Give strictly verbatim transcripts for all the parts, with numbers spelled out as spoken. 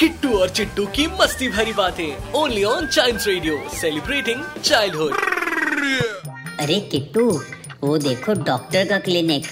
किट्टू और चिट्टू की मस्ती भरी बातें only on Chimes radio, celebrating childhood. अरे किट्टू, वो देखो डॉक्टर का क्लिनिक,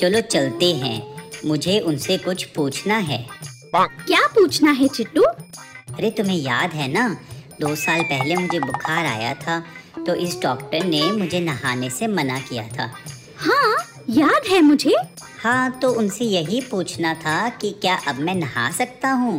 चलो चलते हैं, मुझे उनसे कुछ पूछना है। क्या पूछना है चिट्टू? अरे तुम्हें याद है ना, दो साल पहले मुझे बुखार आया था तो इस डॉक्टर ने मुझे नहाने से मना किया था। हाँ याद है मुझे। हाँ तो उनसे यही पूछना था कि क्या अब मैं नहा सकता हूँ।